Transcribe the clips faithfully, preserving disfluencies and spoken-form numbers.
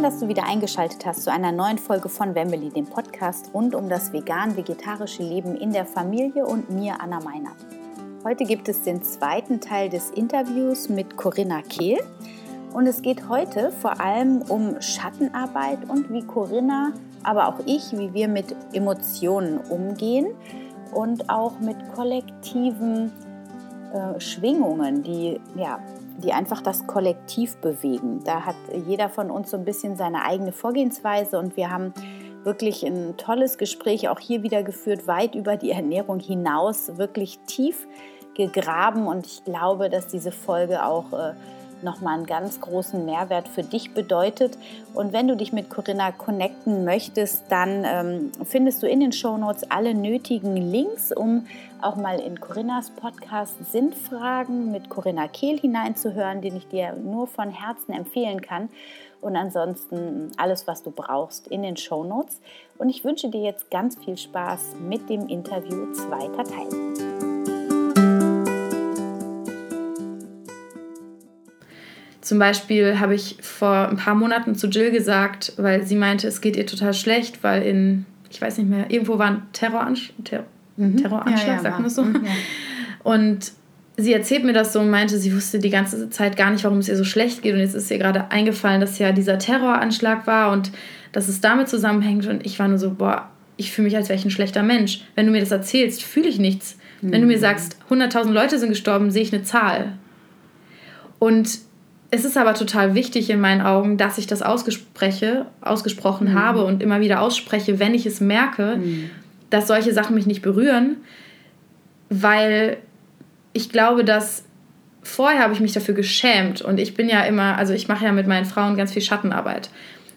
Schön, dass du wieder eingeschaltet hast zu einer neuen Folge von Wembley, dem Podcast rund um das vegan-vegetarische Leben in der Familie und mir, Anna Meinert. Heute gibt es den zweiten Teil des Interviews mit Corinna Kehl. Und es geht heute vor allem um Schattenarbeit und wie Corinna, aber auch ich, wie wir mit Emotionen umgehen und auch mit kollektiven äh, Schwingungen, die, ja, die einfach das Kollektiv bewegen. Da hat jeder von uns so ein bisschen seine eigene Vorgehensweise und wir haben wirklich ein tolles Gespräch auch hier wieder geführt, weit über die Ernährung hinaus, wirklich tief gegraben, und ich glaube, dass diese Folge auch äh, nochmal einen ganz großen Mehrwert für dich bedeutet. Und wenn du dich mit Corinna connecten möchtest, dann ähm, findest du in den Shownotes alle nötigen Links, um auch mal in Corinnas Podcast Sinnfragen mit Corinna Kehl hineinzuhören, den ich dir nur von Herzen empfehlen kann. Und ansonsten alles, was du brauchst, in den Shownotes. Und ich wünsche dir jetzt ganz viel Spaß mit dem Interview, zweiter Teil. Zum Beispiel habe ich vor ein paar Monaten zu Jill gesagt, weil sie meinte, es geht ihr total schlecht, weil in, ich weiß nicht mehr, irgendwo war ein Terroransch- Terror- mhm. Terroranschlag, ja, ja, sagt man das so. Mhm, ja. Und sie erzählt mir das so und meinte, sie wusste die ganze Zeit gar nicht, warum es ihr so schlecht geht. Und jetzt ist ihr gerade eingefallen, dass ja dieser Terroranschlag war und dass es damit zusammenhängt. Und ich war nur so, boah, ich fühle mich, als wäre ich ein schlechter Mensch. Wenn du mir das erzählst, fühle ich nichts. Mhm. Wenn du mir sagst, hunderttausend Leute sind gestorben, sehe ich eine Zahl. Und es ist aber total wichtig in meinen Augen, dass ich das ausgespreche, ausgesprochen mhm. habe und immer wieder ausspreche, wenn ich es merke, mhm. dass solche Sachen mich nicht berühren, weil ich glaube, dass vorher habe ich mich dafür geschämt, und ich bin ja immer, also ich mache ja mit meinen Frauen ganz viel Schattenarbeit.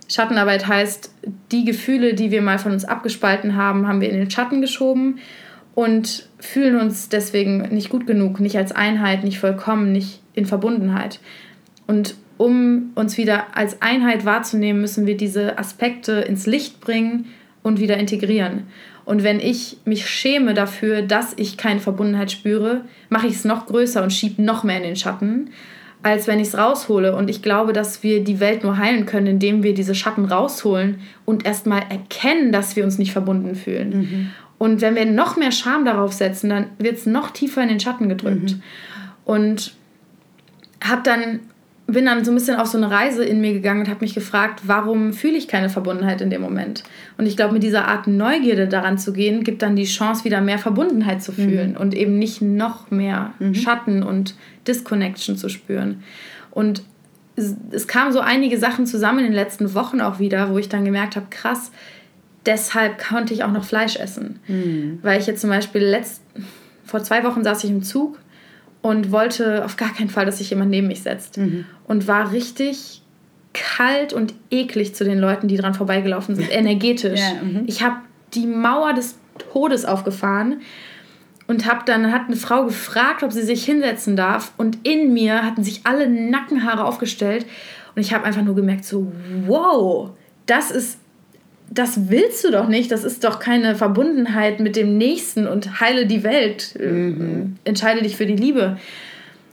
Schattenarbeit heißt, die Gefühle, die wir mal von uns abgespalten haben, haben wir in den Schatten geschoben und fühlen uns deswegen nicht gut genug, nicht als Einheit, nicht vollkommen, nicht in Verbundenheit. Und um uns wieder als Einheit wahrzunehmen, müssen wir diese Aspekte ins Licht bringen und wieder integrieren. Und wenn ich mich schäme dafür, dass ich keine Verbundenheit spüre, mache ich es noch größer und schiebe noch mehr in den Schatten, als wenn ich es raushole. Und ich glaube, dass wir die Welt nur heilen können, indem wir diese Schatten rausholen und erstmal erkennen, dass wir uns nicht verbunden fühlen. Mhm. Und wenn wir noch mehr Scham darauf setzen, dann wird es noch tiefer in den Schatten gedrückt. Mhm. Und hab dann... bin dann so ein bisschen auf so eine Reise in mir gegangen und habe mich gefragt, warum fühle ich keine Verbundenheit in dem Moment? Und ich glaube, mit dieser Art Neugierde daran zu gehen, gibt dann die Chance, wieder mehr Verbundenheit zu fühlen mhm. und eben nicht noch mehr mhm. Schatten und Disconnection zu spüren. Und es, es kamen so einige Sachen zusammen in den letzten Wochen auch wieder, wo ich dann gemerkt habe, krass, deshalb konnte ich auch noch Fleisch essen. Mhm. Weil ich jetzt zum Beispiel letzt, vor zwei Wochen saß ich im Zug und wollte auf gar keinen Fall, dass sich jemand neben mich setzt. Mhm. Und war richtig kalt und eklig zu den Leuten, die dran vorbeigelaufen sind, energetisch. Ja, mm-hmm. Ich habe die Mauer des Todes aufgefahren und hab dann hat eine Frau gefragt, ob sie sich hinsetzen darf. Und in mir hatten sich alle Nackenhaare aufgestellt. Und ich habe einfach nur gemerkt, so, wow, das ist, das willst du doch nicht, das ist doch keine Verbundenheit mit dem Nächsten und heile die Welt, mhm. entscheide dich für die Liebe.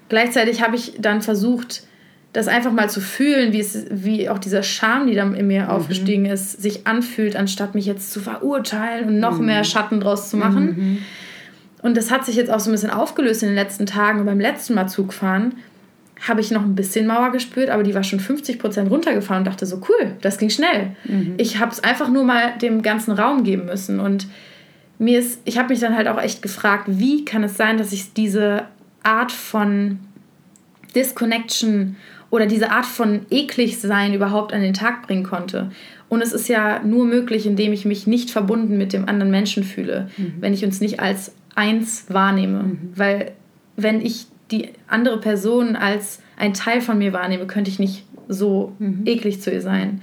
Gleichzeitig habe ich dann versucht, das einfach mal zu fühlen, wie, es, wie auch dieser Scham, die dann in mir mhm. aufgestiegen ist, sich anfühlt, anstatt mich jetzt zu verurteilen und noch mhm. mehr Schatten draus zu machen. Mhm. Und das hat sich jetzt auch so ein bisschen aufgelöst in den letzten Tagen. Und beim letzten Mal Zugfahren habe ich noch ein bisschen Mauer gespürt, aber die war schon fünfzig Prozent runtergefahren und dachte so, cool, das ging schnell. Mhm. Ich habe es einfach nur mal dem ganzen Raum geben müssen. Und mir ist, ich habe mich dann halt auch echt gefragt, wie kann es sein, dass ich diese Art von Disconnection oder diese Art von eklig sein überhaupt an den Tag bringen konnte. Und es ist ja nur möglich, indem ich mich nicht verbunden mit dem anderen Menschen fühle, mhm. wenn ich uns nicht als eins wahrnehme. Mhm. Weil wenn ich die andere Person als ein Teil von mir wahrnehme, könnte ich nicht so mhm. eklig zu ihr sein.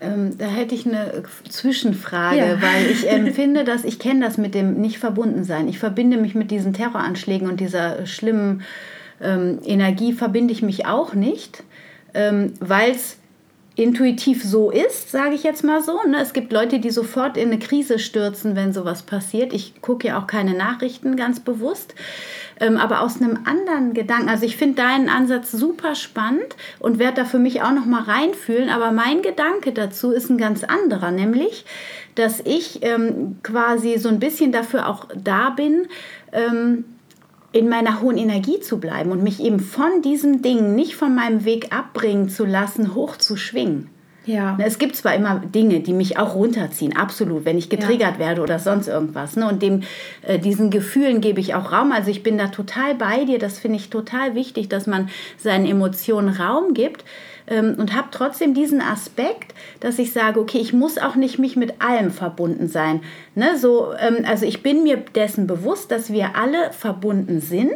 Ähm, da hätte ich eine Zwischenfrage, ja. weil ich empfinde, dass ich kenne das mit dem nicht verbunden sein. Ich verbinde mich mit diesen Terroranschlägen und dieser schlimmen ähm, Energie verbinde ich mich auch nicht, ähm, weil es intuitiv so ist, sage ich jetzt mal so. Ne? Es gibt Leute, die sofort in eine Krise stürzen, wenn sowas passiert. Ich gucke ja auch keine Nachrichten ganz bewusst, ähm, aber aus einem anderen Gedanken. Also ich finde deinen Ansatz super spannend und werde da für mich auch noch mal reinfühlen. Aber mein Gedanke dazu ist ein ganz anderer, nämlich, dass ich ähm, quasi so ein bisschen dafür auch da bin, ähm, in meiner hohen Energie zu bleiben und mich eben von diesem Ding, nicht von meinem Weg abbringen zu lassen, hoch zu schwingen. Ja. Es gibt zwar immer Dinge, die mich auch runterziehen, absolut, wenn ich getriggert ja. werde oder sonst irgendwas. Ne? Und dem, äh, diesen Gefühlen gebe ich auch Raum. Also ich bin da total bei dir. Das finde ich total wichtig, dass man seinen Emotionen Raum gibt. Ähm, und habe trotzdem diesen Aspekt, dass ich sage, okay, ich muss auch nicht mich mit allem verbunden sein. Ne? So, ähm, also ich bin mir dessen bewusst, dass wir alle verbunden sind,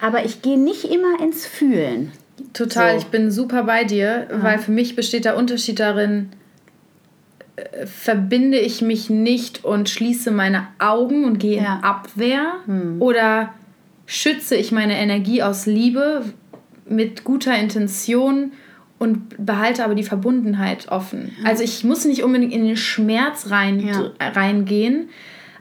aber ich gehe nicht immer ins Fühlen. Total, so. Ich bin super bei dir, ja. weil für mich besteht der Unterschied darin, äh, verbinde ich mich nicht und schließe meine Augen und gehe ja. in Abwehr hm. oder schütze ich meine Energie aus Liebe mit guter Intention und behalte aber die Verbundenheit offen. Ja. Also ich muss nicht unbedingt in den Schmerz rein, ja. reingehen,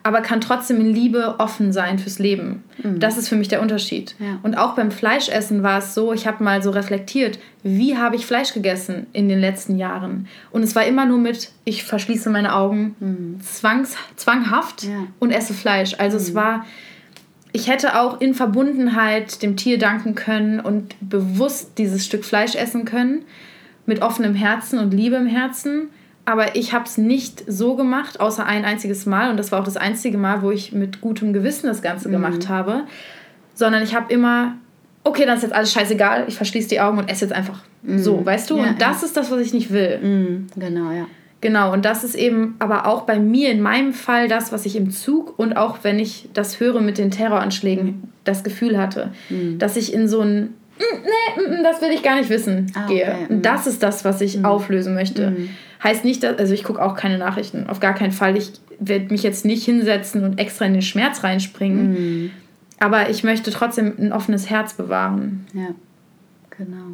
aber kann trotzdem in Liebe offen sein fürs Leben. Mhm. Das ist für mich der Unterschied. Ja. Und auch beim Fleischessen war es so, ich habe mal so reflektiert, wie habe ich Fleisch gegessen in den letzten Jahren? Und es war immer nur mit, ich verschließe meine Augen mhm. zwangs, zwanghaft ja. und esse Fleisch. Also mhm. es war, ich hätte auch in Verbundenheit dem Tier danken können und bewusst dieses Stück Fleisch essen können, mit offenem Herzen und Liebe im Herzen. Aber ich habe es nicht so gemacht, außer ein einziges Mal. Und das war auch das einzige Mal, wo ich mit gutem Gewissen das Ganze mhm. gemacht habe. Sondern ich habe immer, okay, dann ist jetzt alles scheißegal. Ich verschließe die Augen und esse jetzt einfach mhm. so, weißt du? Ja, und das ja. ist das, was ich nicht will. Mhm. Genau, ja. Genau, und das ist eben aber auch bei mir, in meinem Fall, das, was ich im Zug und auch, wenn ich das höre mit den Terroranschlägen, mhm. das Gefühl hatte. Mhm. Dass ich in so ein, nee, das will ich gar nicht wissen, ah, gehe. Okay. Mhm. Das ist das, was ich mhm. auflösen möchte. Mhm. Heißt nicht, dass, also ich gucke auch keine Nachrichten, auf gar keinen Fall. Ich werde mich jetzt nicht hinsetzen und extra in den Schmerz reinspringen. Mm. Aber ich möchte trotzdem ein offenes Herz bewahren. Ja, genau.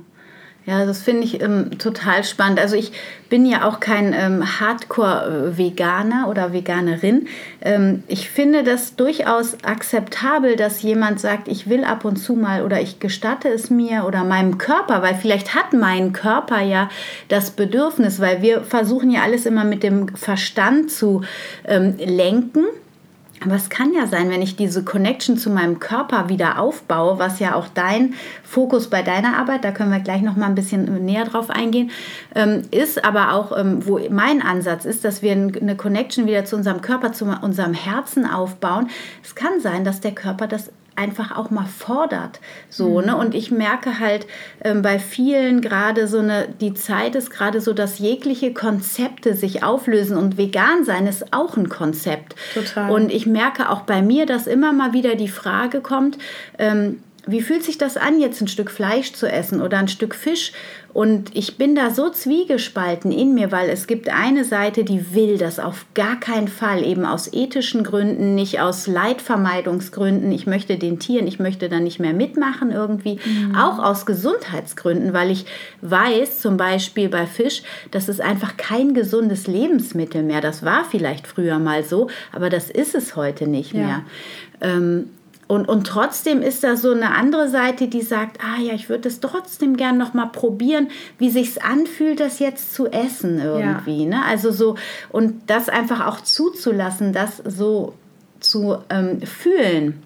Ja, das finde ich ähm, total spannend. Also ich bin ja auch kein ähm, Hardcore-Veganer oder Veganerin. Ähm, ich finde das durchaus akzeptabel, dass jemand sagt, ich will ab und zu mal oder ich gestatte es mir oder meinem Körper, weil vielleicht hat mein Körper ja das Bedürfnis, weil wir versuchen ja alles immer mit dem Verstand zu ähm, lenken. Aber es kann ja sein, wenn ich diese Connection zu meinem Körper wieder aufbaue, was ja auch dein Fokus bei deiner Arbeit, da können wir gleich noch mal ein bisschen näher drauf eingehen, ist aber auch, wo mein Ansatz ist, dass wir eine Connection wieder zu unserem Körper, zu unserem Herzen aufbauen. Es kann sein, dass der Körper das einfach auch mal fordert. So, ne? Und ich merke halt ähm, bei vielen gerade so eine, die Zeit ist gerade so, dass jegliche Konzepte sich auflösen und vegan sein ist auch ein Konzept. Total. Und ich merke auch bei mir, dass immer mal wieder die Frage kommt, ähm, wie fühlt sich das an, jetzt ein Stück Fleisch zu essen oder ein Stück Fisch? Und ich bin da so zwiegespalten in mir, weil es gibt eine Seite, die will das auf gar keinen Fall, eben aus ethischen Gründen, nicht aus Leidvermeidungsgründen. Ich möchte den Tieren, ich möchte da nicht mehr mitmachen irgendwie. Mhm. Auch aus Gesundheitsgründen, weil ich weiß, zum Beispiel bei Fisch, das ist einfach kein gesundes Lebensmittel mehr. Das war vielleicht früher mal so, aber das ist es heute nicht ja. mehr. Ähm, Und, und trotzdem ist da so eine andere Seite, die sagt, ah ja, ich würde es trotzdem gern noch mal probieren, wie sich's anfühlt, das jetzt zu essen irgendwie. Ja. Ne? Also so, und das einfach auch zuzulassen, das so zu ähm, fühlen.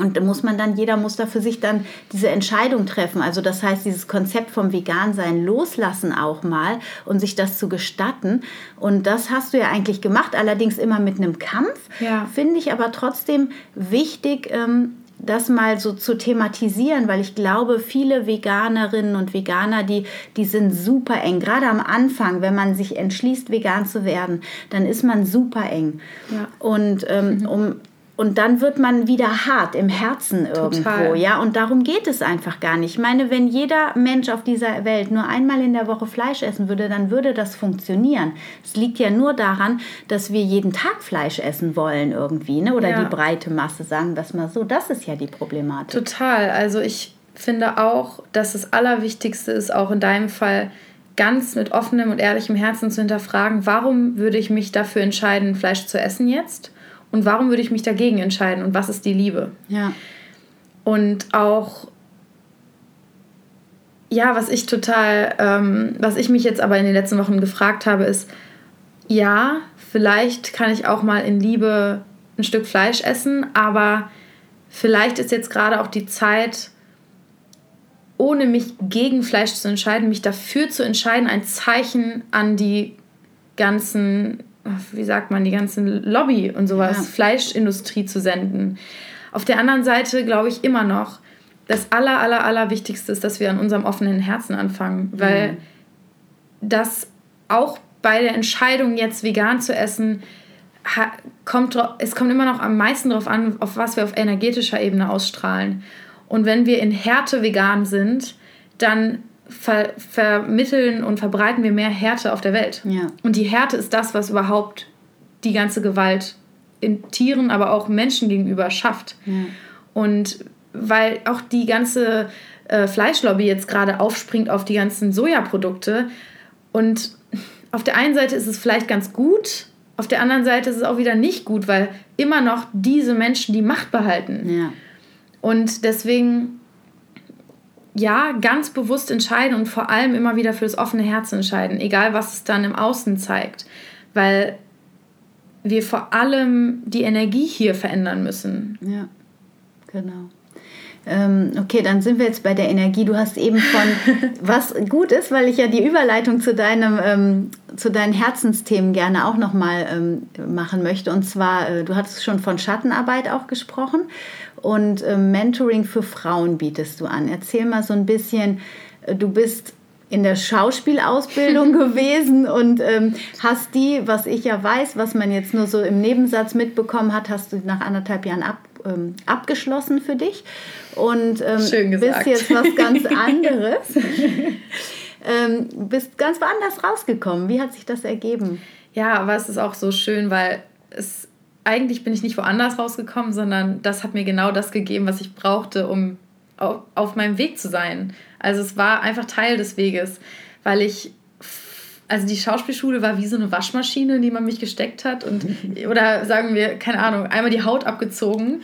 Und da muss man dann, jeder muss da für sich dann diese Entscheidung treffen. Also das heißt, dieses Konzept vom Vegansein loslassen auch mal und sich das zu gestatten. Und das hast du ja eigentlich gemacht, allerdings immer mit einem Kampf. Ja. Finde ich aber trotzdem wichtig, das mal so zu thematisieren, weil ich glaube, viele Veganerinnen und Veganer, die, die sind super eng. Gerade am Anfang, wenn man sich entschließt, vegan zu werden, dann ist man super eng. Ja. Und ähm, mhm. um... Und dann wird man wieder hart im Herzen irgendwo, Total. ja. Und darum geht es einfach gar nicht. Ich meine, wenn jeder Mensch auf dieser Welt nur einmal in der Woche Fleisch essen würde, dann würde das funktionieren. Es liegt ja nur daran, dass wir jeden Tag Fleisch essen wollen irgendwie, ne? Oder ja. die breite Masse, sagen wir es mal so. Das ist ja die Problematik. Total. Also ich finde auch, dass das Allerwichtigste ist, auch in deinem Fall, ganz mit offenem und ehrlichem Herzen zu hinterfragen, warum würde ich mich dafür entscheiden, Fleisch zu essen jetzt? Und warum würde ich mich dagegen entscheiden? Und was ist die Liebe? Ja. Und auch, ja, was ich total, ähm, was ich mich jetzt aber in den letzten Wochen gefragt habe, ist, ja, vielleicht kann ich auch mal in Liebe ein Stück Fleisch essen, aber vielleicht ist jetzt gerade auch die Zeit, ohne mich gegen Fleisch zu entscheiden, mich dafür zu entscheiden, ein Zeichen an die ganzen, wie sagt man, die ganzen Lobby und sowas, ja. Fleischindustrie zu senden. Auf der anderen Seite glaube ich immer noch, das aller, aller, aller Wichtigste ist, dass wir an unserem offenen Herzen anfangen, weil mhm. das auch bei der Entscheidung, jetzt vegan zu essen, kommt, es kommt immer noch am meisten darauf an, auf was wir auf energetischer Ebene ausstrahlen. Und wenn wir in Härte vegan sind, dann ver- vermitteln und verbreiten wir mehr Härte auf der Welt. Ja. Und die Härte ist das, was überhaupt die ganze Gewalt in Tieren, aber auch Menschen gegenüber schafft. Ja. Und weil auch die ganze äh, Fleischlobby jetzt gerade aufspringt auf die ganzen Sojaprodukte. Und auf der einen Seite ist es vielleicht ganz gut, auf der anderen Seite ist es auch wieder nicht gut, weil immer noch diese Menschen die Macht behalten. Ja. Und deswegen, ja, ganz bewusst entscheiden und vor allem immer wieder für das offene Herz entscheiden, egal was es dann im Außen zeigt, weil wir vor allem die Energie hier verändern müssen. Ja, genau. Ähm, okay, dann sind wir jetzt bei der Energie. Du hast eben von, was gut ist, weil ich ja die Überleitung zu deinem, ähm, zu deinen Herzensthemen gerne auch nochmal ähm, machen möchte. Und zwar, äh, du hattest schon von Schattenarbeit auch gesprochen. Und äh, Mentoring für Frauen bietest du an. Erzähl mal so ein bisschen, äh, du bist in der Schauspielausbildung gewesen und ähm, hast die, was ich ja weiß, was man jetzt nur so im Nebensatz mitbekommen hat, hast du nach anderthalb Jahren ab, ähm, abgeschlossen für dich. Und ähm, schön gesagt. Bist jetzt was ganz anderes. ähm, bist ganz woanders rausgekommen. Wie hat sich das ergeben? Ja, aber es ist auch so schön, weil es eigentlich bin ich nicht woanders rausgekommen, sondern das hat mir genau das gegeben, was ich brauchte, um auf, auf meinem Weg zu sein. Also es war einfach Teil des Weges, weil ich, also die Schauspielschule war wie so eine Waschmaschine, in die man mich gesteckt hat und oder sagen wir, keine Ahnung, einmal die Haut abgezogen,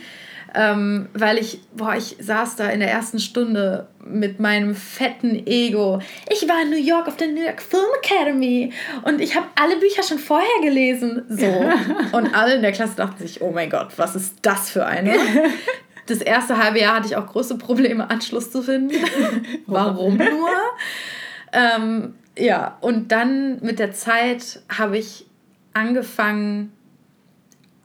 ähm, weil ich, boah, ich saß da in der ersten Stunde mit meinem fetten Ego. Ich war in New York auf der New York Film Academy und ich habe alle Bücher schon vorher gelesen. So. Und alle in der Klasse dachten sich, oh mein Gott, was ist das für eine? Das erste halbe Jahr hatte ich auch große Probleme, Anschluss zu finden. Warum nur? ähm, ja, und dann mit der Zeit habe ich angefangen,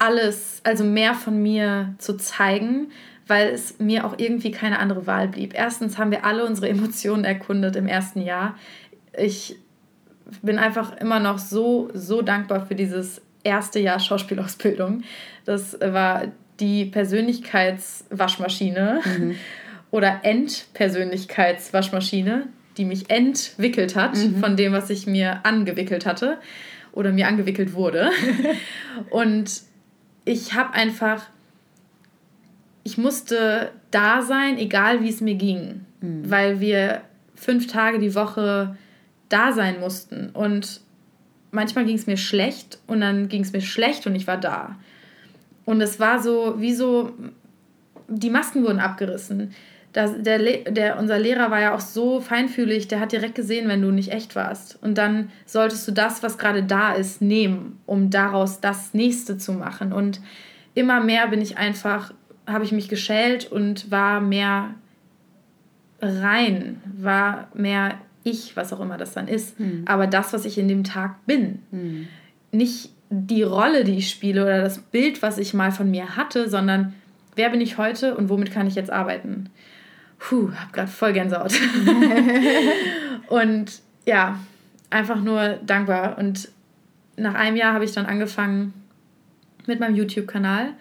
alles, also mehr von mir zu zeigen, weil es mir auch irgendwie keine andere Wahl blieb. Erstens haben wir alle unsere Emotionen erkundet im ersten Jahr. Ich bin einfach immer noch so, so dankbar für dieses erste Jahr Schauspielausbildung. Das war die Persönlichkeitswaschmaschine mhm. oder Entpersönlichkeitswaschmaschine, die mich entwickelt hat mhm. von dem, was ich mir angewickelt hatte oder mir angewickelt wurde. Und ich habe einfach, ich musste da sein, egal wie es mir ging, mhm. weil wir fünf Tage die Woche da sein mussten. Und manchmal ging es mir schlecht und dann ging es mir schlecht und ich war da. Und es war so, wie so, die Masken wurden abgerissen. Das, der, der, unser Lehrer war ja auch so feinfühlig, der hat direkt gesehen, wenn du nicht echt warst. Und dann solltest du das, was gerade da ist, nehmen, um daraus das Nächste zu machen. Und immer mehr bin ich einfach, habe ich mich geschält und war mehr rein, war mehr ich, was auch immer das dann ist. Mhm. Aber das, was ich in dem Tag bin, mhm. nicht die Rolle, die ich spiele oder das Bild, was ich mal von mir hatte, sondern wer bin ich heute und womit kann ich jetzt arbeiten? Puh, hab grad voll Gänsehaut. Und ja, einfach nur dankbar. Und nach einem Jahr habe ich dann angefangen mit meinem YouTube-Kanal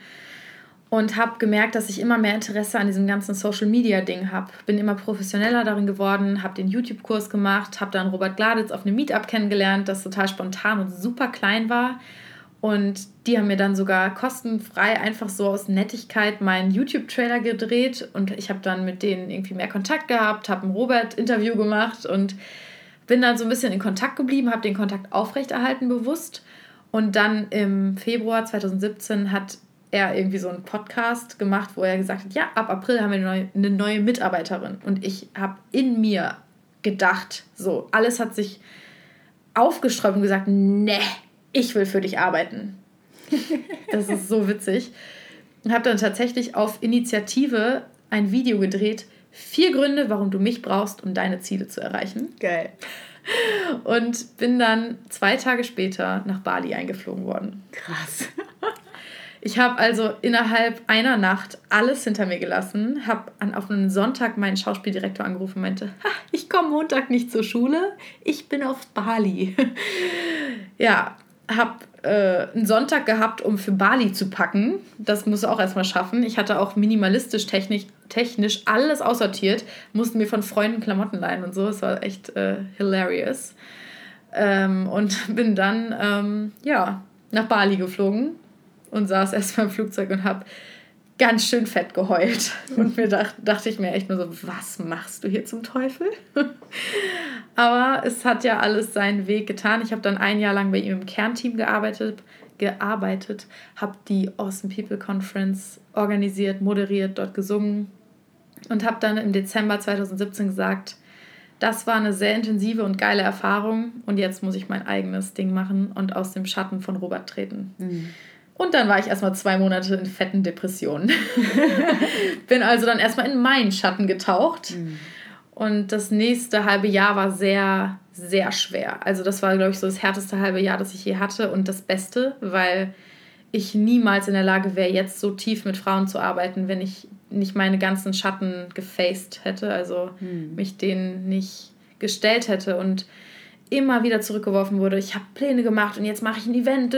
und habe gemerkt, dass ich immer mehr Interesse an diesem ganzen Social-Media-Ding habe. Bin immer professioneller darin geworden, habe den YouTube-Kurs gemacht, habe dann Robert Gladitz auf einem Meetup kennengelernt, das total spontan und super klein war. Und die haben mir dann sogar kostenfrei einfach so aus Nettigkeit meinen YouTube-Trailer gedreht. Und ich habe dann mit denen irgendwie mehr Kontakt gehabt, habe ein Robert-Interview gemacht und bin dann so ein bisschen in Kontakt geblieben, habe den Kontakt aufrechterhalten bewusst. Und dann im Februar zwanzig siebzehn hat er irgendwie so einen Podcast gemacht, wo er gesagt hat, ja, ab April haben wir eine neue, eine neue Mitarbeiterin. Und ich habe in mir gedacht, so, alles hat sich aufgesträubt und gesagt, nee, ich will für dich arbeiten. Das ist so witzig. Und habe dann tatsächlich auf Initiative ein Video gedreht, vier Gründe, warum du mich brauchst, um deine Ziele zu erreichen. Geil. Und bin dann zwei Tage später nach Bali eingeflogen worden. Krass. Ich habe also innerhalb einer Nacht alles hinter mir gelassen, habe an, auf einen Sonntag meinen Schauspieldirektor angerufen und meinte, ha, ich komme Montag nicht zur Schule, ich bin auf Bali. Ja, habe äh, einen Sonntag gehabt, um für Bali zu packen. Das musst du auch erstmal schaffen. Ich hatte auch minimalistisch technisch, technisch alles aussortiert, musste mir von Freunden Klamotten leihen und so. Es war echt äh, hilarious. Ähm, und bin dann ähm, ja, nach Bali geflogen. Und saß erst mal im Flugzeug und habe ganz schön fett geheult. Und mir dacht, dachte ich mir echt nur so, was machst du hier zum Teufel? Aber es hat ja alles seinen Weg getan. Ich habe dann ein Jahr lang bei ihm im Kernteam gearbeitet, gearbeitet habe die Awesome People Conference organisiert, moderiert, dort gesungen. Und habe dann im Dezember zwanzig siebzehn gesagt, das war eine sehr intensive und geile Erfahrung. Und jetzt muss ich mein eigenes Ding machen und aus dem Schatten von Robert treten. Mhm. Und dann war ich erstmal zwei Monate in fetten Depressionen. Bin also dann erstmal in meinen Schatten getaucht. Mhm. Und das nächste halbe Jahr war sehr, sehr schwer. Also das war, glaube ich, so das härteste halbe Jahr, das ich je hatte und das Beste, weil ich niemals in der Lage wäre, jetzt so tief mit Frauen zu arbeiten, wenn ich nicht meine ganzen Schatten gefaced hätte, also mhm. mich denen nicht gestellt hätte und immer wieder zurückgeworfen wurde. Ich habe Pläne gemacht und jetzt mache ich ein Event,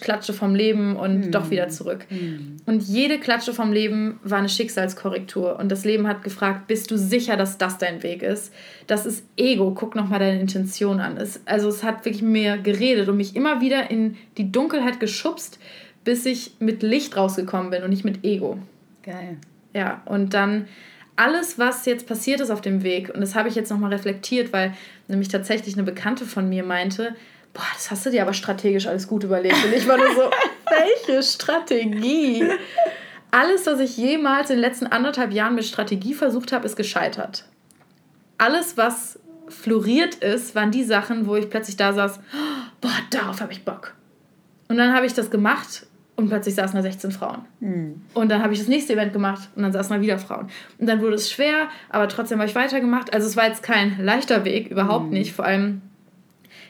Klatsche vom Leben und mm. doch wieder zurück. Mm. Und jede Klatsche vom Leben war eine Schicksalskorrektur. Und das Leben hat gefragt, bist du sicher, dass das dein Weg ist? Das ist Ego, guck nochmal deine Intention an. Es, also es hat wirklich mir geredet und mich immer wieder in die Dunkelheit geschubst, bis ich mit Licht rausgekommen bin und nicht mit Ego. Geil. Ja, und dann alles, was jetzt passiert ist auf dem Weg, und das habe ich jetzt nochmal reflektiert, weil nämlich tatsächlich eine Bekannte von mir meinte, boah, das hast du dir aber strategisch alles gut überlegt. Und ich war nur so, welche Strategie? Alles, was ich jemals in den letzten anderthalb Jahren mit Strategie versucht habe, ist gescheitert. Alles, was floriert ist, waren die Sachen, wo ich plötzlich da saß, boah, darauf habe ich Bock. Und dann habe ich das gemacht und plötzlich saßen da sechzehn Frauen. Mhm. Und dann habe ich das nächste Event gemacht und dann saßen da wieder Frauen. Und dann wurde es schwer, aber trotzdem habe ich weitergemacht. Also es war jetzt kein leichter Weg, überhaupt mhm. nicht, vor allem...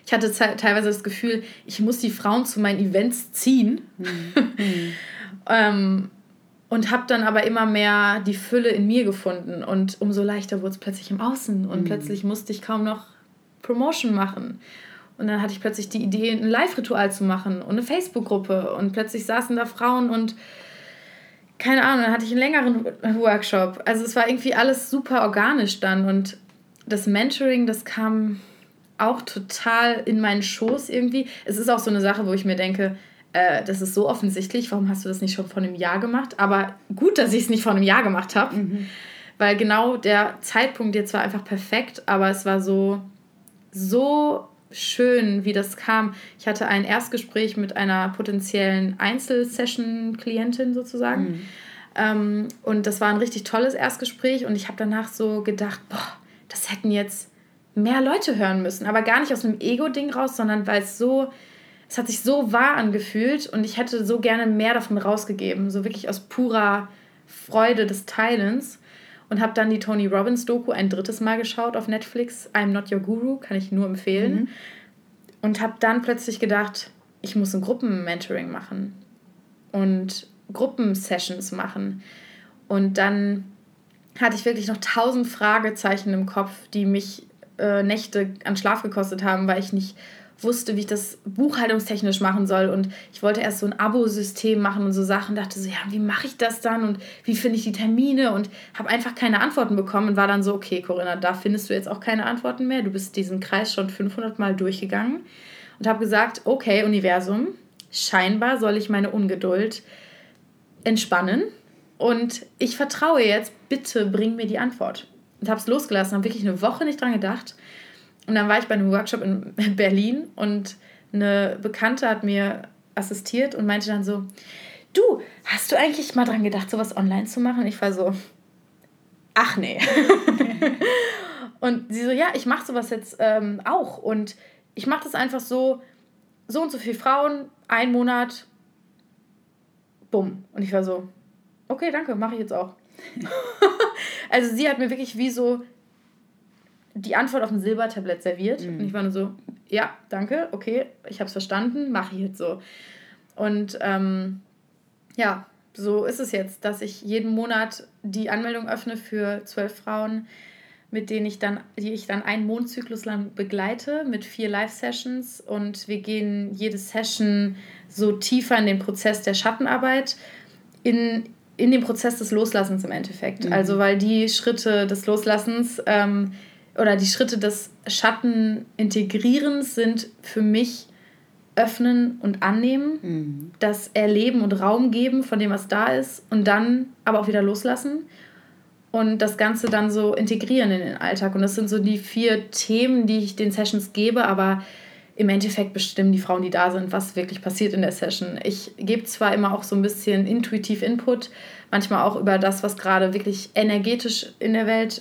Ich hatte teilweise das Gefühl, ich muss die Frauen zu meinen Events ziehen. Mhm. ähm, und habe dann aber immer mehr die Fülle in mir gefunden. Und umso leichter wurde es plötzlich im Außen. Und mhm. plötzlich musste ich kaum noch Promotion machen. Und dann hatte ich plötzlich die Idee, ein Live-Ritual zu machen und eine Facebook-Gruppe. Und plötzlich saßen da Frauen und keine Ahnung, dann hatte ich einen längeren Workshop. Also es war irgendwie alles super organisch dann. Und das Mentoring, das kam... auch total in meinen Schoß irgendwie. Es ist auch so eine Sache, wo ich mir denke, äh, das ist so offensichtlich, warum hast du das nicht schon vor einem Jahr gemacht? Aber gut, dass ich es nicht vor einem Jahr gemacht habe, mhm. weil genau der Zeitpunkt jetzt war einfach perfekt, aber es war so, so schön, wie das kam. Ich hatte ein Erstgespräch mit einer potenziellen Einzelsession-Klientin sozusagen mhm. ähm, und das war ein richtig tolles Erstgespräch und ich habe danach so gedacht, boah, das hätten jetzt mehr Leute hören müssen, aber gar nicht aus einem Ego-Ding raus, sondern weil es so, es hat sich so wahr angefühlt und ich hätte so gerne mehr davon rausgegeben, so wirklich aus purer Freude des Teilens und habe dann die Tony Robbins-Doku ein drittes Mal geschaut auf Netflix, I'm Not Your Guru, kann ich nur empfehlen mhm. und habe dann plötzlich gedacht, ich muss ein Gruppen-Mentoring machen und Gruppensessions machen und dann hatte ich wirklich noch tausend Fragezeichen im Kopf, die mich Äh, Nächte an Schlaf gekostet haben, weil ich nicht wusste, wie ich das buchhaltungstechnisch machen soll und ich wollte erst so ein Abo-System machen und so Sachen, dachte so, ja, wie mache ich das dann und wie finde ich die Termine und habe einfach keine Antworten bekommen und war dann so, okay, Corinna, da findest du jetzt auch keine Antworten mehr, du bist diesen Kreis schon fünfhundert Mal durchgegangen und habe gesagt, okay, Universum, scheinbar soll ich meine Ungeduld entspannen und ich vertraue jetzt, bitte bring mir die Antwort. Und habe es losgelassen, habe wirklich eine Woche nicht dran gedacht Und dann war ich bei einem Workshop in Berlin und eine Bekannte hat mir assistiert und meinte dann so, du, hast du eigentlich mal dran gedacht, sowas online zu machen? Und ich war so, ach nee. Und sie so, ja, ich mache sowas jetzt ähm, auch. Und ich mache das einfach so, so und so viele Frauen, ein Monat, bumm. Und ich war so, okay, danke, mache ich jetzt auch. Also sie hat mir wirklich wie so die Antwort auf ein Silbertablett serviert. Mhm. Und ich war nur so, ja, danke, okay, ich habe es verstanden, mache ich jetzt so. Und ähm, ja, so ist es jetzt, dass ich jeden Monat die Anmeldung öffne für zwölf Frauen, mit denen ich dann, die ich dann einen Mondzyklus lang begleite, mit vier Live-Sessions. Und wir gehen jede Session so tiefer in den Prozess der Schattenarbeit, in, in den Prozess des Loslassens im Endeffekt. Mhm. Also weil die Schritte des Loslassens... Ähm, oder die Schritte des Schattenintegrierens sind für mich öffnen und annehmen, mhm. das Erleben und Raum geben von dem, was da ist und dann aber auch wieder loslassen und das Ganze dann so integrieren in den Alltag. Und das sind so die vier Themen, die ich den Sessions gebe, aber im Endeffekt bestimmen die Frauen, die da sind, was wirklich passiert in der Session. Ich gebe zwar immer auch so ein bisschen intuitiv Input, manchmal auch über das, was gerade wirklich energetisch in der Welt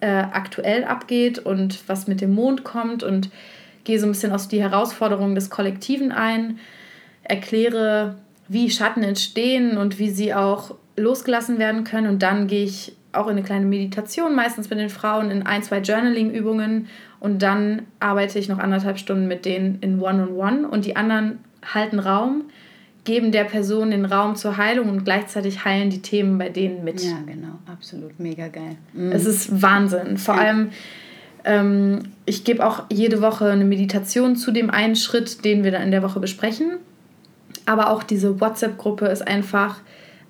aktuell abgeht und was mit dem Mond kommt und gehe so ein bisschen auf die Herausforderungen des Kollektiven ein, erkläre, wie Schatten entstehen und wie sie auch losgelassen werden können, und dann gehe ich auch in eine kleine Meditation, meistens mit den Frauen in ein, zwei Journaling-Übungen, und dann arbeite ich noch anderthalb Stunden mit denen in One-on-One, und die anderen halten Raum, geben der Person den Raum zur Heilung und gleichzeitig heilen die Themen bei denen mit. Ja, genau, absolut, mega geil. Mhm. Es ist Wahnsinn. Vor ja. allem, ähm, ich gebe auch jede Woche eine Meditation zu dem einen Schritt, den wir dann in der Woche besprechen. Aber auch diese WhatsApp-Gruppe ist einfach,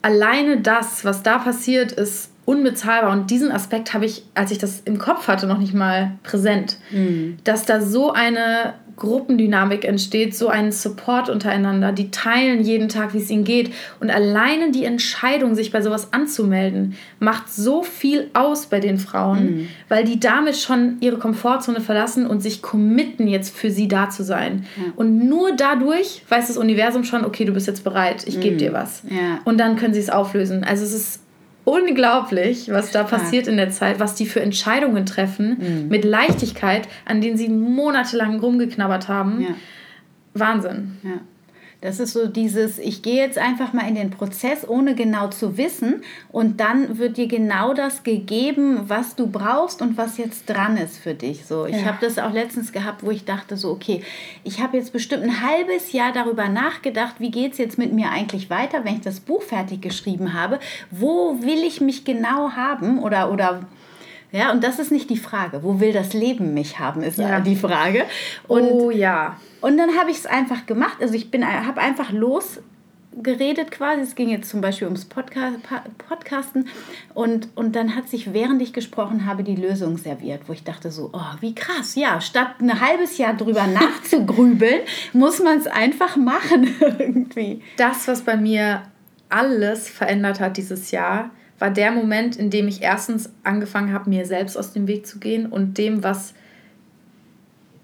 alleine das, was da passiert, ist unbezahlbar. Und diesen Aspekt habe ich, als ich das im Kopf hatte, noch nicht mal präsent. Mhm. Dass da so eine Gruppendynamik entsteht, so einen Support untereinander. Die teilen jeden Tag, wie es ihnen geht. Und alleine die Entscheidung, sich bei sowas anzumelden, macht so viel aus bei den Frauen, mhm. weil die damit schon ihre Komfortzone verlassen und sich committen, jetzt für sie da zu sein. Ja. Und nur dadurch weiß das Universum schon, okay, du bist jetzt bereit, ich mhm. gebe dir was. Ja. Und dann können sie es auflösen. Also es ist unglaublich, was da passiert in der Zeit, was die für Entscheidungen treffen, mhm. mit Leichtigkeit, an denen sie monatelang rumgeknabbert haben. Ja. Wahnsinn. Ja. Das ist so dieses, ich gehe jetzt einfach mal in den Prozess, ohne genau zu wissen, und dann wird dir genau das gegeben, was du brauchst und was jetzt dran ist für dich. So, ich ja. habe das auch letztens gehabt, wo ich dachte so, okay, ich habe jetzt bestimmt ein halbes Jahr darüber nachgedacht, wie geht es jetzt mit mir eigentlich weiter, wenn ich das Buch fertig geschrieben habe, wo will ich mich genau haben oder oder... Ja, und das ist nicht die Frage. Wo will das Leben mich haben, ist ja. die Frage. Und, oh ja. Und dann habe ich es einfach gemacht. Also ich bin, habe einfach losgeredet quasi. Es ging jetzt zum Beispiel ums Podcast, Podcasten. Und, und dann hat sich, während ich gesprochen habe, die Lösung serviert, wo ich dachte so, oh, wie krass. Ja, statt ein halbes Jahr drüber nachzugrübeln, muss man es einfach machen irgendwie. Das, was bei mir alles verändert hat dieses Jahr, war der Moment, in dem ich erstens angefangen habe, mir selbst aus dem Weg zu gehen und dem, was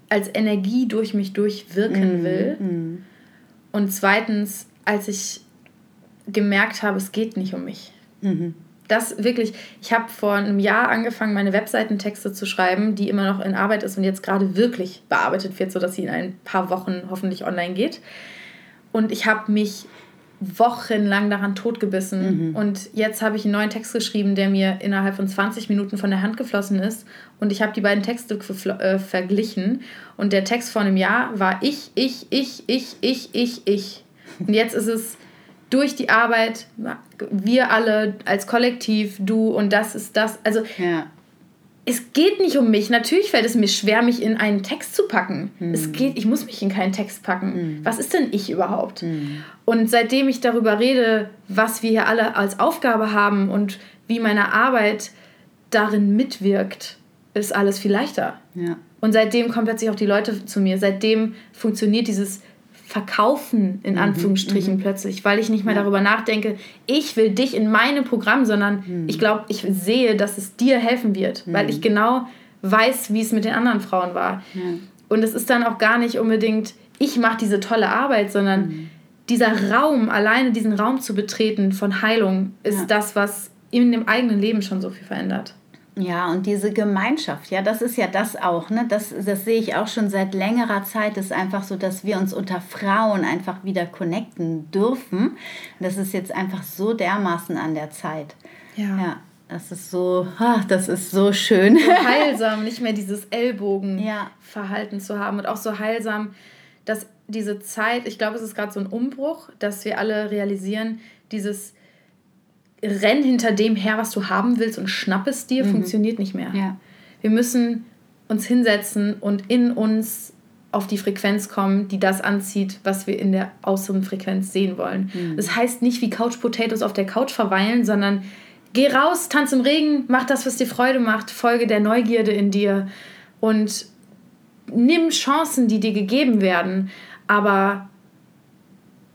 als Energie durch mich durchwirken mm, will. Mm. Und zweitens, als ich gemerkt habe, es geht nicht um mich. Mm-hmm. Das wirklich, ich habe vor einem Jahr angefangen, meine Webseitentexte zu schreiben, die immer noch in Arbeit ist und jetzt gerade wirklich bearbeitet wird, sodass sie in ein paar Wochen hoffentlich online geht. Und ich habe mich wochenlang daran totgebissen. Mhm. Und jetzt habe ich einen neuen Text geschrieben, der mir innerhalb von zwanzig Minuten von der Hand geflossen ist. Und ich habe die beiden Texte ver- äh, verglichen. Und der Text vor einem Jahr war ich, ich, ich, ich, ich, ich, ich. Und jetzt ist es durch die Arbeit, wir alle als Kollektiv, du und das ist das. Also ja. Es geht nicht um mich. Natürlich fällt es mir schwer, mich in einen Text zu packen. Hm. Es geht, ich muss mich in keinen Text packen. Hm. Was ist denn ich überhaupt? Hm. Und seitdem ich darüber rede, was wir hier alle als Aufgabe haben und wie meine Arbeit darin mitwirkt, ist alles viel leichter. Ja. Und seitdem kommen plötzlich auch die Leute zu mir. Seitdem funktioniert dieses Verkaufen in Anführungsstrichen mhm, plötzlich, weil ich nicht mehr ja. darüber nachdenke, ich will dich in meinem Programm, sondern mhm. ich glaube, ich sehe, dass es dir helfen wird, mhm. weil ich genau weiß, wie es mit den anderen Frauen war. Ja. Und es ist dann auch gar nicht unbedingt, ich mache diese tolle Arbeit, sondern mhm. dieser Raum, alleine diesen Raum zu betreten von Heilung, ist ja. das, was in dem eigenen Leben schon so viel verändert. Ja, und diese Gemeinschaft, ja, das ist ja das auch, ne? Das, das sehe ich auch schon seit längerer Zeit, ist einfach so, dass wir uns unter Frauen einfach wieder connecten dürfen. Das ist jetzt einfach so dermaßen an der Zeit. Ja. ja das ist so, ach, das ist so schön. So heilsam, nicht mehr dieses Ellbogenverhalten ja. zu haben und auch so heilsam, dass diese Zeit, ich glaube, es ist gerade so ein Umbruch, dass wir alle realisieren, dieses Renn hinter dem her, was du haben willst und schnapp es dir, mhm. funktioniert nicht mehr. Ja. Wir müssen uns hinsetzen und in uns auf die Frequenz kommen, die das anzieht, was wir in der äußeren Frequenz sehen wollen. Mhm. Das heißt nicht wie Couch Potatoes auf der Couch verweilen, sondern geh raus, tanz im Regen, mach das, was dir Freude macht, folge der Neugierde in dir und nimm Chancen, die dir gegeben werden, aber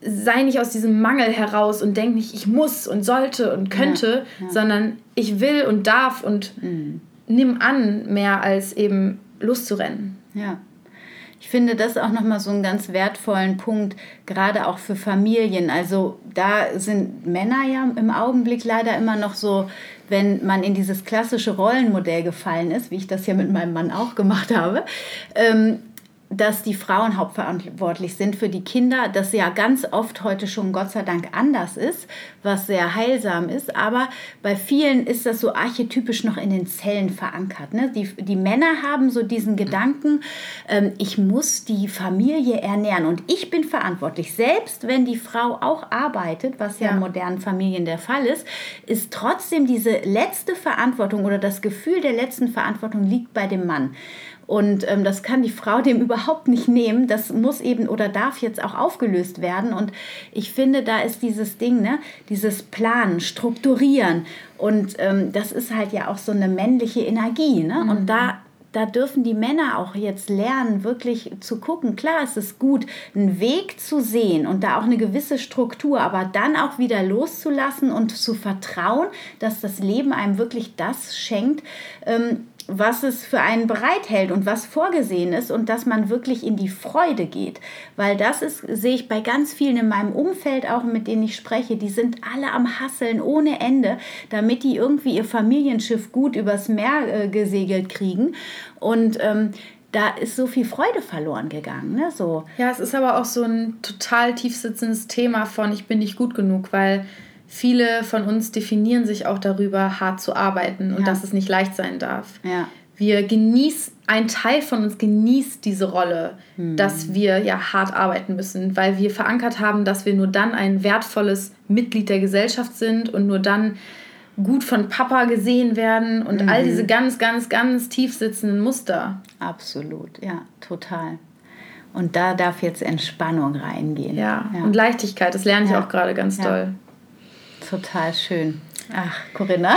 sei nicht aus diesem Mangel heraus und denk nicht, ich muss und sollte und könnte, ja, ja. sondern ich will und darf und mhm. nimm an, mehr als eben loszurennen. Ja. Ich finde das auch nochmal so einen ganz wertvollen Punkt, gerade auch für Familien. Also da sind Männer ja im Augenblick leider immer noch so, wenn man in dieses klassische Rollenmodell gefallen ist, wie ich das ja mit meinem Mann auch gemacht habe, ähm, dass die Frauen hauptverantwortlich sind für die Kinder, das ja ganz oft heute schon Gott sei Dank anders ist, was sehr heilsam ist, aber bei vielen ist das so archetypisch noch in den Zellen verankert. Ne? Die, die Männer haben so diesen Gedanken, ähm, ich muss die Familie ernähren und ich bin verantwortlich. Selbst wenn die Frau auch arbeitet, was ja, ja in modernen Familien der Fall ist, ist trotzdem diese letzte Verantwortung oder das Gefühl der letzten Verantwortung liegt bei dem Mann. Und ähm, das kann die Frau dem überhaupt nicht nehmen. Das muss eben oder darf jetzt auch aufgelöst werden. Und ich finde, da ist dieses Ding, ne, dieses Planen, Strukturieren. Und ähm, das ist halt ja auch so eine männliche Energie. Ne? Mhm. Und da, da dürfen die Männer auch jetzt lernen, wirklich zu gucken. Klar, es ist gut, einen Weg zu sehen und da auch eine gewisse Struktur, aber dann auch wieder loszulassen und zu vertrauen, dass das Leben einem wirklich das schenkt, ähm, was es für einen bereithält und was vorgesehen ist und dass man wirklich in die Freude geht. Weil das ist, sehe ich bei ganz vielen in meinem Umfeld auch, mit denen ich spreche, die sind alle am Hasseln ohne Ende, damit die irgendwie ihr Familienschiff gut übers Meer äh, gesegelt kriegen. Und ähm, da ist so viel Freude verloren gegangen. Ne? So. Ja, es ist aber auch so ein total tiefsitzendes Thema von ich bin nicht gut genug, weil viele von uns definieren sich auch darüber, hart zu arbeiten und ja. dass es nicht leicht sein darf. Ja. Wir genießen, ein Teil von uns genießt diese Rolle, hm. dass wir ja hart arbeiten müssen, weil wir verankert haben, dass wir nur dann ein wertvolles Mitglied der Gesellschaft sind und nur dann gut von Papa gesehen werden und mhm. all diese ganz, ganz, ganz tief sitzenden Muster. Absolut, ja, total. Und da darf jetzt Entspannung reingehen. Ja, ja. und Leichtigkeit, das lerne ich ja. auch gerade ganz ja. doll. Total schön. Ach, Corinna.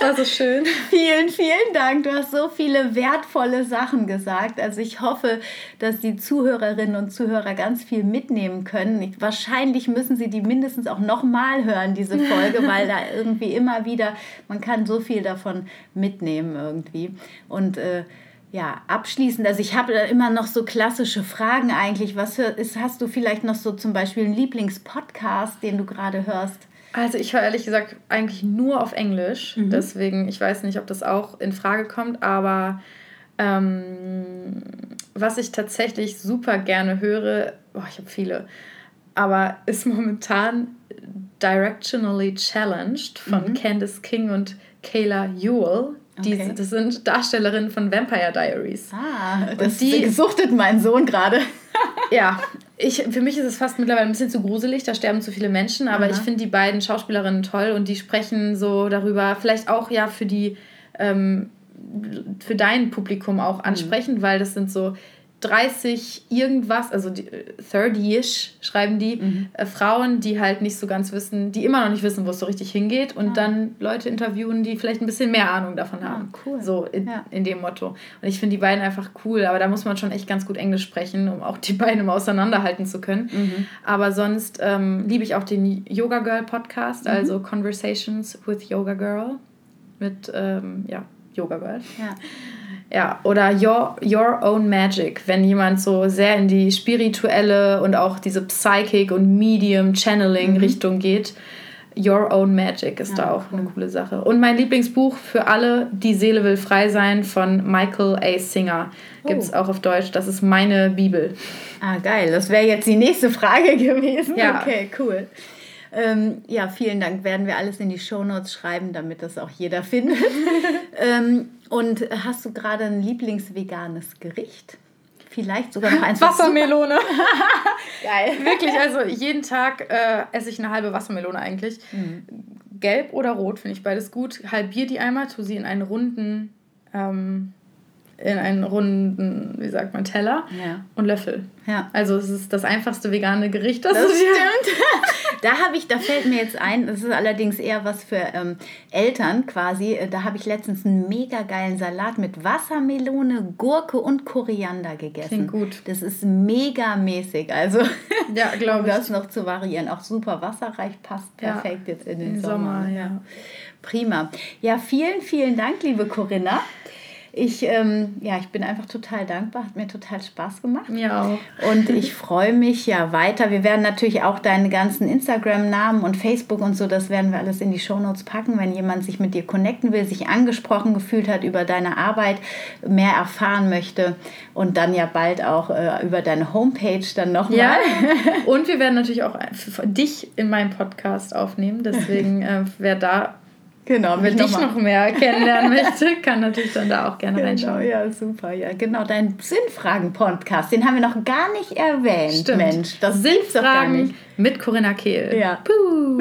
Das war so schön. Vielen, vielen Dank. Du hast so viele wertvolle Sachen gesagt. Also ich hoffe, dass die Zuhörerinnen und Zuhörer ganz viel mitnehmen können. Ich, wahrscheinlich müssen sie die mindestens auch nochmal hören, diese Folge, weil da irgendwie immer wieder, man kann so viel davon mitnehmen irgendwie. Und äh, ja, abschließend, also ich habe da immer noch so klassische Fragen eigentlich. Was ist, hast du vielleicht noch so zum Beispiel einen Lieblingspodcast, den du gerade hörst? Also ich höre ehrlich gesagt eigentlich nur auf Englisch, mhm. deswegen, ich weiß nicht, ob das auch in Frage kommt, aber ähm, was ich tatsächlich super gerne höre, boah, ich habe viele, aber ist momentan Directionally Challenged von mhm. Candace King und Kayla Yule. Die, okay. Das sind Darstellerinnen von Vampire Diaries. Ah, das die, gesuchtet mein Sohn gerade. Ja, ich, für mich ist es fast mittlerweile ein bisschen zu gruselig, da sterben zu viele Menschen, aber Aha. ich finde die beiden Schauspielerinnen toll und die sprechen so darüber, vielleicht auch ja für die ähm, für dein Publikum auch ansprechend, mhm. weil das sind so dreißig irgendwas, also thirty-ish schreiben die, mhm. äh, Frauen, die halt nicht so ganz wissen, die immer noch nicht wissen, wo es so richtig hingeht und ah. dann Leute interviewen, die vielleicht ein bisschen mehr Ahnung davon haben. Ah, cool. So in, ja. in dem Motto. Und ich finde die beiden einfach cool, aber da muss man schon echt ganz gut Englisch sprechen, um auch die beiden immer auseinanderhalten zu können. Mhm. Aber sonst ähm, liebe ich auch den Yoga Girl Podcast, mhm. also Conversations with Yoga Girl mit ähm, ja, Yoga Girl. Ja. Ja, oder Your, Your Own Magic, wenn jemand so sehr in die spirituelle und auch diese Psychic- und Medium-Channeling-Richtung mhm. geht. Your Own Magic ist ja, da auch cool. eine coole Sache. Und mein Lieblingsbuch für alle, Die Seele will frei sein, von Michael A. Singer. Oh. Gibt es auch auf Deutsch. Das ist meine Bibel. Ah, geil. Das wäre jetzt die nächste Frage gewesen. Ja. Okay, cool. Ähm, ja, vielen Dank. Werden wir alles in die Shownotes schreiben, damit das auch jeder findet. ähm, und hast du gerade ein lieblingsveganes Gericht? Vielleicht sogar noch eins. Wassermelone. Geil. Wirklich, also jeden Tag äh, esse ich eine halbe Wassermelone eigentlich. Mhm. Gelb oder rot finde ich beides gut. Halbier die einmal, tu sie in einen runden, ähm, in einen runden, wie sagt man, Teller ja. und Löffel. Ja. Also es ist das einfachste vegane Gericht. Das, das stimmt. Da habe ich, da fällt mir jetzt ein, das ist allerdings eher was für ähm, Eltern quasi, da habe ich letztens einen mega geilen Salat mit Wassermelone, Gurke und Koriander gegessen. Klingt gut. Das ist mega mäßig, also ja, glaube um ich. Das noch zu variieren, auch super wasserreich, passt perfekt ja, jetzt in den, den Sommer. Sommer ja. Prima. Ja, vielen, vielen Dank, liebe Corinna. Ich, ähm, ja, ich bin einfach total dankbar, hat mir total Spaß gemacht. Mir auch. Und ich freue mich ja weiter. Wir werden natürlich auch deine ganzen Instagram-Namen und Facebook und so, das werden wir alles in die Shownotes packen. Wenn jemand sich mit dir connecten will, sich angesprochen gefühlt hat über deine Arbeit, mehr erfahren möchte und dann ja bald auch äh, über deine Homepage dann nochmal. Ja. Und wir werden natürlich auch dich in meinem Podcast aufnehmen, deswegen äh, wer da... Genau, wenn dich noch mehr kennenlernen möchte, kann natürlich dann da auch gerne genau, reinschauen. Ja, super, ja. Genau, dein Sinnfragen-Podcast, den haben wir noch gar nicht erwähnt. Stimmt. Mensch, das gibt's doch gar nicht. Mit Corinna Kehl. Ja. Puh.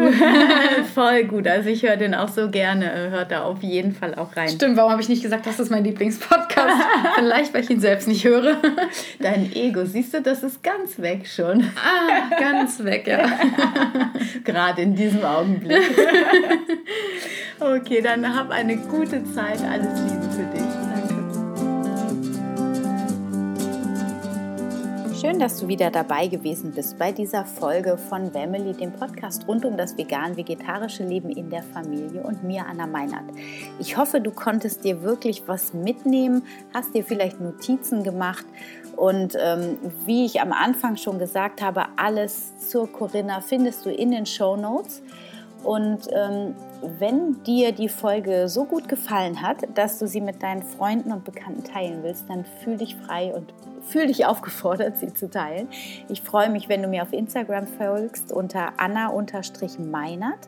Voll gut. Also ich höre den auch so gerne. Hört da auf jeden Fall auch rein. Stimmt, warum habe ich nicht gesagt, das ist mein Lieblingspodcast? Vielleicht, weil ich ihn selbst nicht höre. Dein Ego, siehst du, das ist ganz weg schon. Ah, ganz weg, ja. Gerade in diesem Augenblick. Okay, dann hab eine gute Zeit. Alles Liebe für dich. Schön, dass du wieder dabei gewesen bist bei dieser Folge von Wembley, dem Podcast rund um das vegan-vegetarische Leben in der Familie und mir, Anna Meinert. Ich hoffe, du konntest dir wirklich was mitnehmen, hast dir vielleicht Notizen gemacht und ähm, wie ich am Anfang schon gesagt habe, alles zur Corinna findest du in den Shownotes. Und ähm, wenn dir die Folge so gut gefallen hat, dass du sie mit deinen Freunden und Bekannten teilen willst, dann fühl dich frei und fühl dich aufgefordert, sie zu teilen. Ich freue mich, wenn du mir auf Instagram folgst unter Anna-Meinert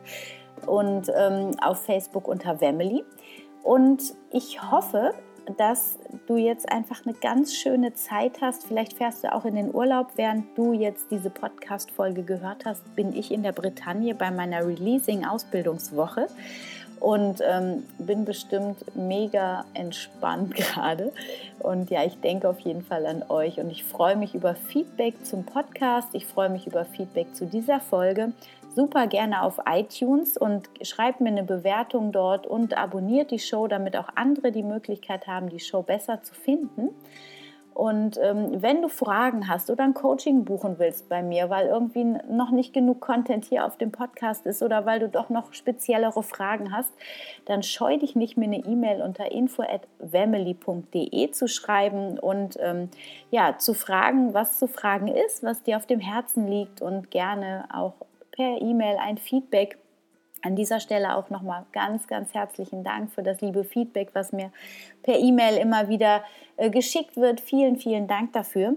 und ähm, auf Facebook unter Wemily. Und ich hoffe, dass du jetzt einfach eine ganz schöne Zeit hast. Vielleicht fährst du auch in den Urlaub, während du jetzt diese Podcast-Folge gehört hast, bin ich in der Bretagne bei meiner Releasing-Ausbildungswoche und ähm, bin bestimmt mega entspannt gerade. Und ja, ich denke auf jeden Fall an euch und ich freue mich über Feedback zum Podcast. Ich freue mich über Feedback zu dieser Folge. Super gerne auf iTunes und schreibt mir eine Bewertung dort und abonniert die Show, damit auch andere die Möglichkeit haben, die Show besser zu finden. Und ähm, wenn du Fragen hast oder ein Coaching buchen willst bei mir, weil irgendwie noch nicht genug Content hier auf dem Podcast ist oder weil du doch noch speziellere Fragen hast, dann scheu dich nicht, mir eine E-Mail unter info at wemily punkt de zu schreiben und ähm, ja, zu fragen, was zu fragen ist, was dir auf dem Herzen liegt und gerne auch per E-Mail ein Feedback. An dieser Stelle auch nochmal ganz, ganz herzlichen Dank für das liebe Feedback, was mir per E-Mail immer wieder äh, geschickt wird. Vielen, vielen Dank dafür.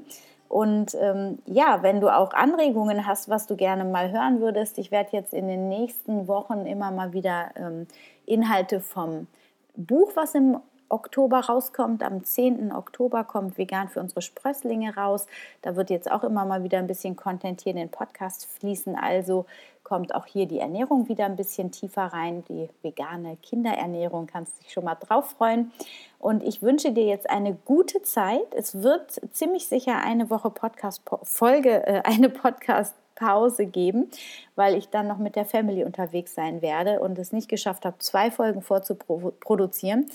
Und ähm, ja, wenn du auch Anregungen hast, was du gerne mal hören würdest, ich werde jetzt in den nächsten Wochen immer mal wieder ähm, Inhalte vom Buch, was im Oktober rauskommt. Am zehnten Oktober kommt Vegan für unsere Sprösslinge raus. Da wird jetzt auch immer mal wieder ein bisschen Content hier in den Podcast fließen. Also kommt auch hier die Ernährung wieder ein bisschen tiefer rein. Die vegane Kinderernährung, kannst dich schon mal drauf freuen. Und ich wünsche dir jetzt eine gute Zeit. Es wird ziemlich sicher eine Woche Podcast-Folge, äh, eine Podcast Pause geben, weil ich dann noch mit der Family unterwegs sein werde und es nicht geschafft habe, zwei Folgen vorzuproduzieren.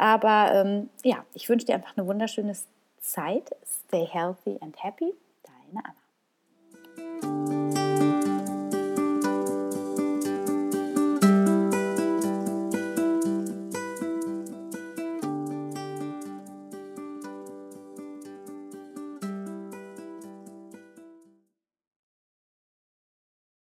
Aber ähm, ja, ich wünsche dir einfach eine wunderschöne Zeit. Stay healthy and happy. Deine Anna.